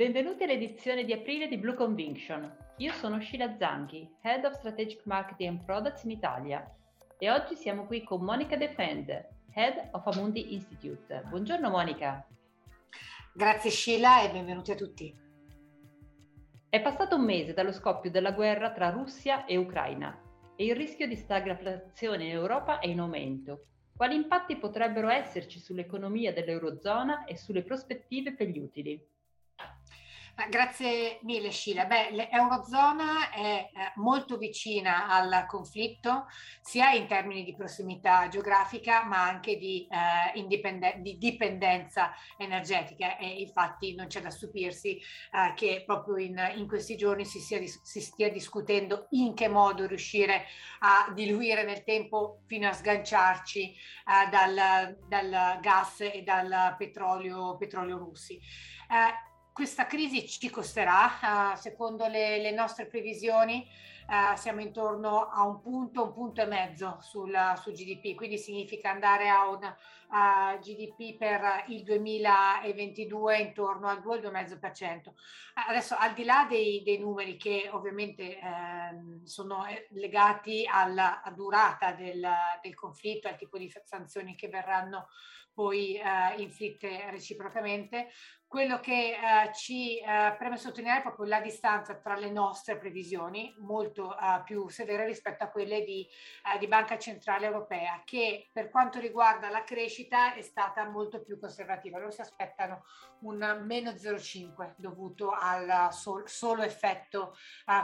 Benvenuti all'edizione di aprile di Blue Conviction. Io sono Sheila Zanchi, Head of Strategic Marketing and Products in Italia, e oggi siamo qui con Monica Defend, Head of Amundi Institute. Buongiorno Monica. Grazie Sheila e benvenuti a tutti. È passato un mese dallo scoppio della guerra tra Russia e Ucraina e il rischio di stagflazione in Europa è in aumento. Quali impatti potrebbero esserci sull'economia dell'Eurozona e sulle prospettive per gli utili? Grazie mille Sheila. L'Eurozona è molto vicina al conflitto, sia in termini di prossimità geografica ma anche di dipendenza energetica, e infatti non c'è da stupirsi che proprio in questi giorni si stia discutendo in che modo riuscire a diluire nel tempo fino a sganciarci dal gas e dal petrolio russi. Questa crisi ci costerà, secondo le nostre previsioni, siamo intorno a un punto e mezzo sul GDP, quindi significa andare a un GDP per il 2022 intorno al 2-2,5%. Adesso, al di là dei numeri che ovviamente sono legati alla durata del conflitto, al tipo di sanzioni che verranno poi inflitte reciprocamente, quello che ci preme sottolineare è proprio la distanza tra le nostre previsioni, molto più severe rispetto a quelle di Banca Centrale Europea, che per quanto riguarda la crescita è stata molto più conservativa. Loro si aspettano un meno 0,5 dovuto al solo effetto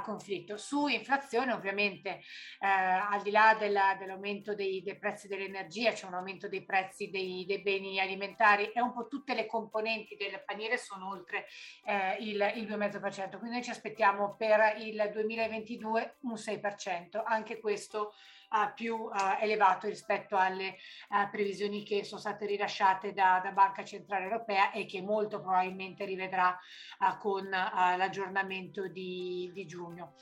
conflitto. Su inflazione, ovviamente, al di là dell'aumento dei prezzi dell'energia, c'è un aumento dei prezzi dei beni alimentari, e un po' tutte le componenti del sono oltre il 2,5%, quindi noi ci aspettiamo per il 2022 un 6%, anche questo più elevato rispetto alle previsioni che sono state rilasciate da Banca Centrale Europea, e che molto probabilmente rivedrà con l'aggiornamento di giugno.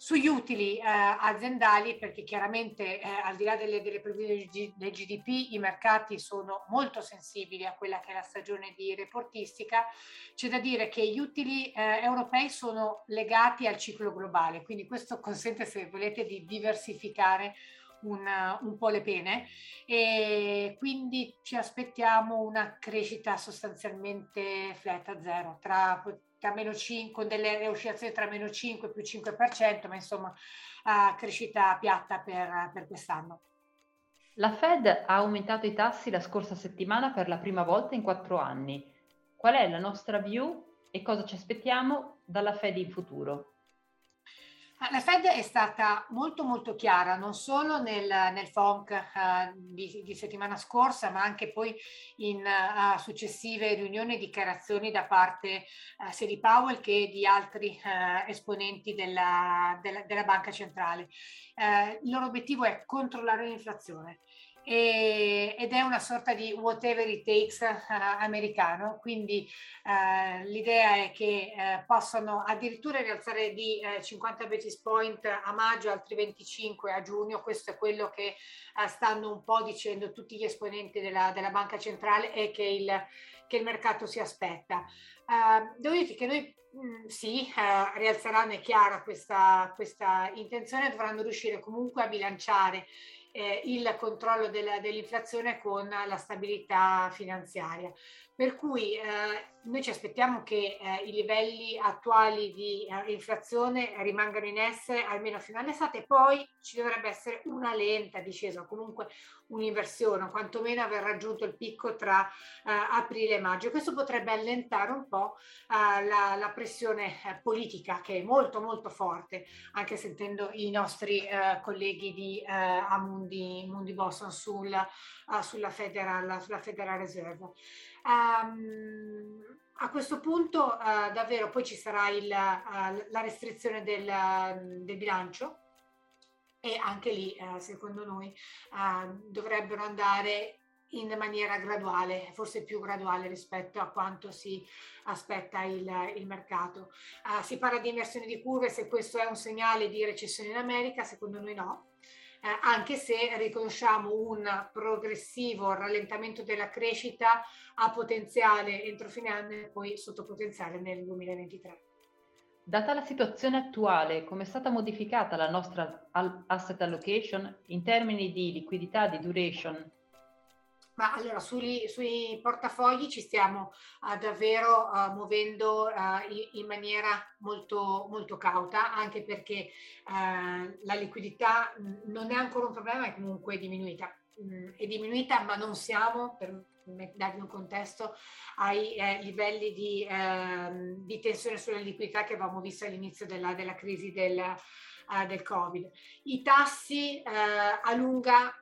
Sugli utili aziendali, perché chiaramente al di là delle previsioni del GDP, i mercati sono molto sensibili a quella che è la stagione di reportistica. C'è da dire che gli utili europei sono legati al ciclo globale, quindi questo consente, se volete, di diversificare un po' le pene, e quindi ci aspettiamo una crescita sostanzialmente flat a zero, tra meno 5, con delle oscillazioni tra meno 5 e più 5%, ma insomma crescita piatta per quest'anno. La Fed ha aumentato i tassi la scorsa settimana per la prima volta in 4 anni. Qual è la nostra view e cosa ci aspettiamo dalla Fed in futuro? La Fed è stata molto molto chiara, non solo nel FOMC di settimana scorsa, ma anche poi in successive riunioni e dichiarazioni da parte sia di Powell che di altri esponenti della banca centrale. Il loro obiettivo è controllare l'inflazione, ed è una sorta di whatever it takes americano, quindi l'idea è che possano addirittura rialzare di 50 basis point a maggio, altri 25 a giugno. Questo è quello che stanno un po' dicendo tutti gli esponenti della banca centrale, e che il mercato si aspetta. Devo dirti che noi rialzeranno, è chiara questa intenzione, dovranno riuscire comunque a bilanciare il controllo dell'inflazione con la stabilità finanziaria. Per cui noi ci aspettiamo che i livelli attuali di inflazione rimangano in esse almeno fino all'estate, poi ci dovrebbe essere una lenta discesa, comunque un'inversione, quantomeno aver raggiunto il picco tra aprile e maggio. Questo potrebbe allentare un po' la pressione politica, che è molto molto forte, anche sentendo i nostri colleghi di Amundi Boston sulla Federal Reserve. A questo punto davvero poi ci sarà la restrizione del bilancio, e anche lì secondo noi dovrebbero andare in maniera graduale, forse più graduale rispetto a quanto si aspetta il mercato. Si parla di inversione di curve, se questo è un segnale di recessione in America, secondo noi no. anche se riconosciamo un progressivo rallentamento della crescita a potenziale entro fine anno e poi sotto potenziale nel 2023. Data la situazione attuale, come è stata modificata la nostra asset allocation in termini di liquidità, di duration? Ma allora sui portafogli ci stiamo davvero muovendo in maniera molto, molto cauta, anche perché la liquidità non è ancora un problema, è comunque diminuita. È diminuita, ma non siamo, per darvi un contesto, ai livelli di tensione sulla liquidità che avevamo visto all'inizio della crisi del Covid. I tassi a lunga,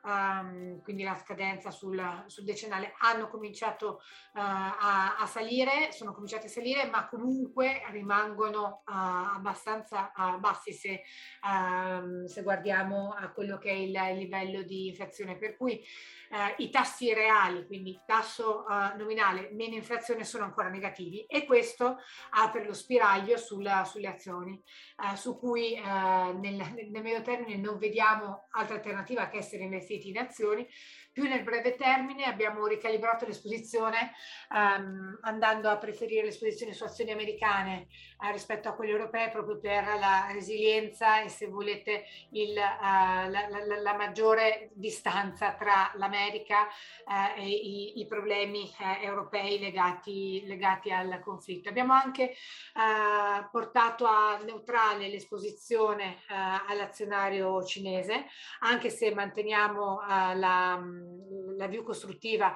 quindi la scadenza sul decennale, hanno cominciato a salire, sono cominciati a salire, ma comunque rimangono abbastanza bassi se guardiamo a quello che è il livello di inflazione. Per cui i tassi reali, quindi tasso nominale meno inflazione, sono ancora negativi, e questo apre lo spiraglio sulle azioni, su cui nel medio termine non vediamo altra alternativa che essere investiti in azioni. Più nel breve termine abbiamo ricalibrato l'esposizione, andando a preferire l'esposizione su azioni americane rispetto a quelle europee, proprio per la resilienza e, se volete, la maggiore distanza tra l'America e i problemi europei legati al conflitto. Abbiamo anche portato a neutrale l'esposizione all'azionario cinese, anche se manteniamo la view costruttiva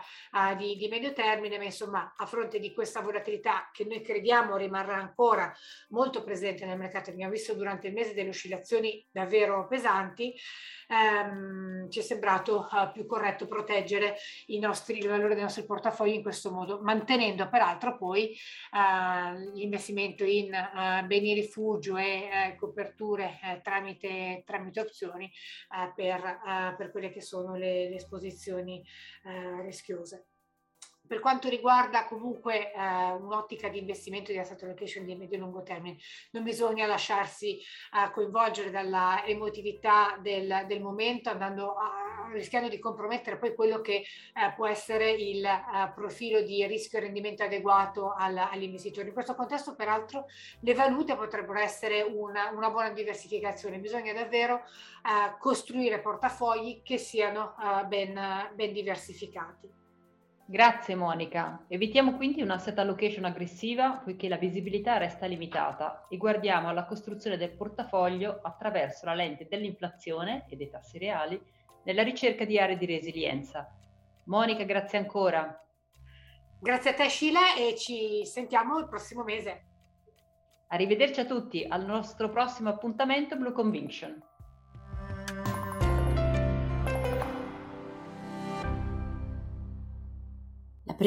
di medio termine, ma insomma, a fronte di questa volatilità che noi crediamo rimarrà ancora molto presente nel mercato, abbiamo visto durante il mese delle oscillazioni davvero pesanti, ci è sembrato più corretto proteggere il valore dei nostri portafogli in questo modo, mantenendo peraltro poi l'investimento in beni rifugio e coperture tramite opzioni per quelle che sono le esposizioni rischiose. Per quanto riguarda comunque un'ottica di investimento di asset allocation di medio e lungo termine, non bisogna lasciarsi coinvolgere dalla emotività del momento, rischiando di compromettere poi quello che può essere il profilo di rischio e rendimento adeguato agli investitori. In questo contesto, peraltro, le valute potrebbero essere una buona diversificazione. Bisogna davvero costruire portafogli che siano ben diversificati. Grazie Monica. Evitiamo quindi un'asset allocation aggressiva, poiché la visibilità resta limitata, e guardiamo alla costruzione del portafoglio attraverso la lente dell'inflazione e dei tassi reali, nella ricerca di aree di resilienza. Monica, grazie ancora. Grazie a te Sheila, e ci sentiamo il prossimo mese. Arrivederci a tutti, al nostro prossimo appuntamento Blue Conviction. La